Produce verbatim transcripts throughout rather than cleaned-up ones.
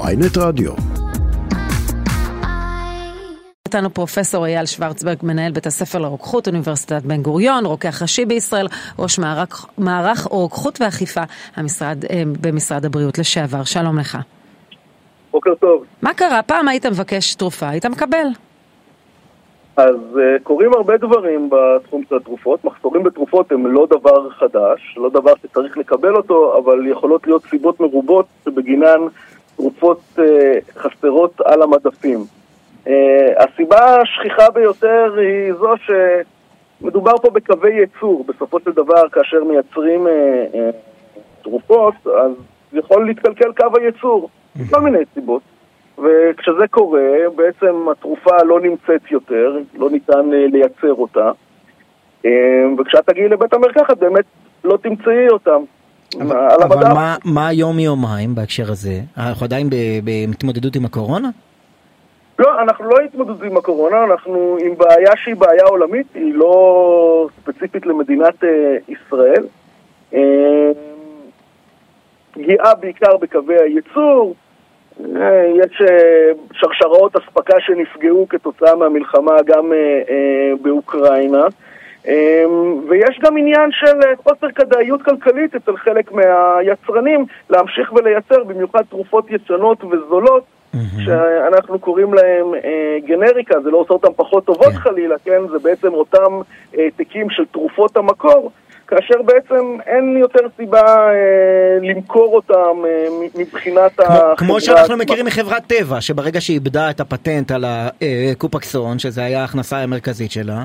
ynet רדיו. איתנו פרופסור אייל שוורצברג, מנהל בית הספר לרוקחות, אוניברסיטת בן גוריון, רוקח ראשי בישראל, ראש מערך, מערך רוקחות ואכיפה המשרד, במשרד הבריאות לשעבר. שלום לך. בוקר טוב. מה קרה? פעם היית מבקש תרופה, היית מקבל. אז קורים הרבה דברים בתחום של התרופות. מחסורים בתרופות הם לא דבר חדש, לא דבר שצריך לקבל אותו, אבל יכולות להיות סיבות מרובות שבגינן תרופות חסרות על המדפים. הסיבה השכיחה ביותר היא זו שמדובר פה בקווי ייצור. בסופו של דבר, כאשר מייצרים תרופות, אז יכול להתקלקל קו הייצור. כל מיני סיבות. וכשזה קורה, בעצם התרופה לא נמצאת יותר, לא ניתן לייצר אותה. וכשאת תגיעי לבית המרקחת, באמת לא תמצאי אותם. אבל, אבל מה, מה יום יומיים בהקשר הזה? אנחנו עדיין במתמודדות עם הקורונה? לא, אנחנו לא התמודדות עם הקורונה, אנחנו עם בעיה שהיא בעיה עולמית, היא לא ספציפית למדינת ישראל. פגיעה בעיקר בקווי הייצור, יש שרשרות הספקה שנפגעו כתוצאה מהמלחמה גם באוקראינה, ויש גם עניין של חוסר כדאיות כלכלית אצל חלק מהיצרנים להמשיך ולייצר, במיוחד תרופות ישנות וזולות שאנחנו קוראים להם גנריקה. זה לא עושה אותם פחות טובות חלילה, כן? זה בעצם אותם תיקים של תרופות המקור, כאשר בעצם אין יותר סיבה אה, למכור אותם אה, מבחינת כמו, החברה. כמו שאנחנו מכירים מחברת טבע, שברגע שהיא איבדה את הפטנט על הקופקסון, שזה היה ההכנסה המרכזית שלה,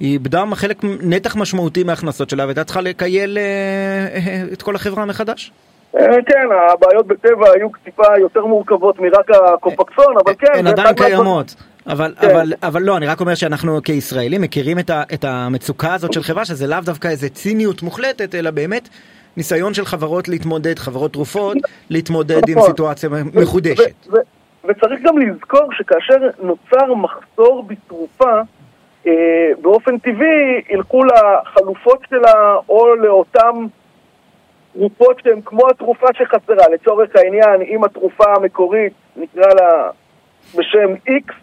היא איבדה חלק נתח משמעותי מההכנסות שלה, והיא צריכה לקייל אה, אה, את כל החברה מחדש. אה, כן, הבעיות בטבע היו טיפה יותר מורכבות מרק הקופקסון, אה, אבל כן. הן עדיין קיימות. אבל, כן. אבל, אבל לא, אני רק אומר שאנחנו כישראלים מכירים את, ה, את המצוקה הזאת של חברה, שזה לאו דווקא איזה ציניות מוחלטת, אלא באמת ניסיון של חברות להתמודד, חברות תרופות, להתמודד עם סיטואציה מחודשת. ו- ו- ו- וצריך גם לזכור שכאשר נוצר מחסור בתרופה, אה, באופן טבעי ילכו לחלופות שלה או לאותם תרופות שהן כמו התרופה שחסרה. לצורך העניין, אם התרופה המקורית נקרא לה בשם איקס,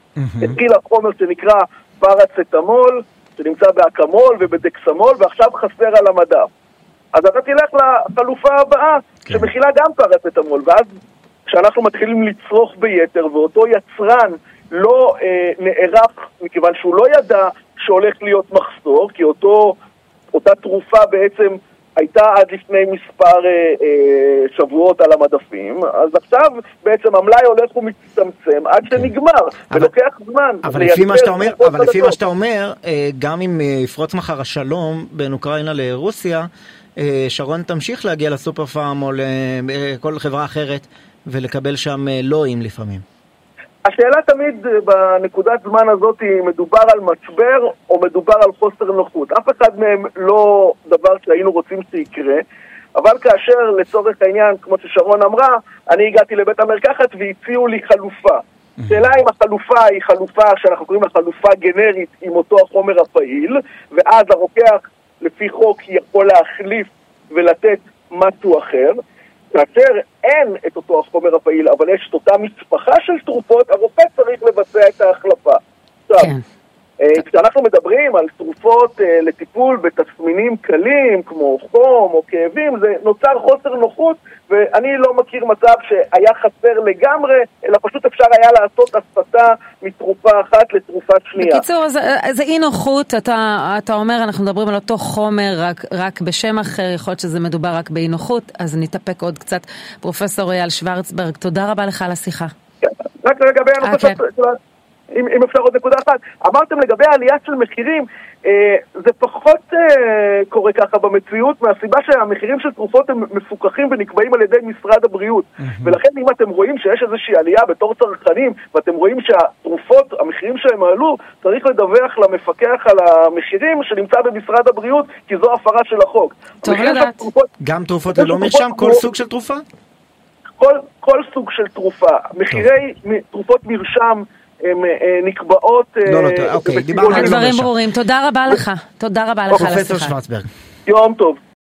התחיל החומר שנקרא פרצטמול, שנמצא באקמול ובדקסמול, ועכשיו חסר על המדף. אז אתה תלך לחלופה הבאה, שמכילה גם פרצטמול, ואז כשאנחנו מתחילים לצרוך ביתר, ואותו יצרן לא אה, נערך, מכיוון שהוא לא ידע שהולך להיות מחסור, כי אותו, אותה תרופה בעצם הייתה עד לפני מספר אה, אה, שבועות על המדפים, אז עכשיו בעצם המלאי הולך ומצטמצם עד שנגמר, ולוקח זמן. אבל לפי מה שאתה אומר, אבל לפי מה שאתה אומר, אה, גם אם יפרוץ מחר השלום בין אוקראינה לרוסיה, אה, שרון תמשיך להגיע לסופר פארם או לכל חברה אחרת ולקבל שם אה, לואים לפעמים. השאלה תמיד בנקודת זמן הזאת היא מדובר על מצבר או מדובר על חוסר נוחות. אף אחד מהם לא דבר שהיינו רוצים שיקרה, אבל כאשר לצורך העניין, כמו ששרון אמרה, אני הגעתי לבית המרקחת והציעו לי חלופה. שאלה אם החלופה היא חלופה שאנחנו קוראים לה חלופה גנרית עם אותו החומר הפעיל, ואז הרוקח לפי חוק יכול להחליף ולתת משהו אחר. כאשר אין את אותו החומר הפעיל, אבל יש את אותה מצפחה של תרופות, הרופא צריך לבצע את ההחלפה. עכשיו, כשאנחנו מדברים על תרופות לטיפול בתסמינים קלים, כמו חום או כאבים, זה נוצר חוסר נוחות, ואני לא מכיר מצב שהיה חסר לגמרי, אלא פשוט אפשר היה לעשות הספתה מתרופה אחת לתרופה שנייה. בקיצור, זה אי נוחות, אתה אומר, אנחנו מדברים על אותו חומר רק בשם אחר, יכול להיות שזה מדובר רק באי נוחות, אז נתאפק עוד קצת. פרופסור אייל שוורצברג, תודה רבה לך על השיחה. רק לגבי הנושא של... אם, אם אפשר עוד נקודה אחת, אמרתם לגבי העלייה של מחירים, אה, זה פחות אה, קורה ככה במציאות, מהסיבה שהמחירים של תרופות הם מפוקחים ונקבעים על ידי משרד הבריאות, mm-hmm. ולכן אם אתם רואים שיש איזושהי עלייה בתור צרכנים, ואתם רואים שהתרופות, המחירים שהם עלו, צריך לדווח למפקח על המחירים שנמצא במשרד הבריאות, כי זו הפרה של החוק. טוב לדעת, תרופות, גם תרופות ללא מרשם, כל סוג של תרופה? כל, כל סוג של תרופה, מחירי תרופות מרשם, הם נקבעות... לא, לא, אוקיי, דיברנו על דברים ברורים. תודה רבה לך. תודה רבה לך על השיחה. פרופסור שוורצברג. יום טוב.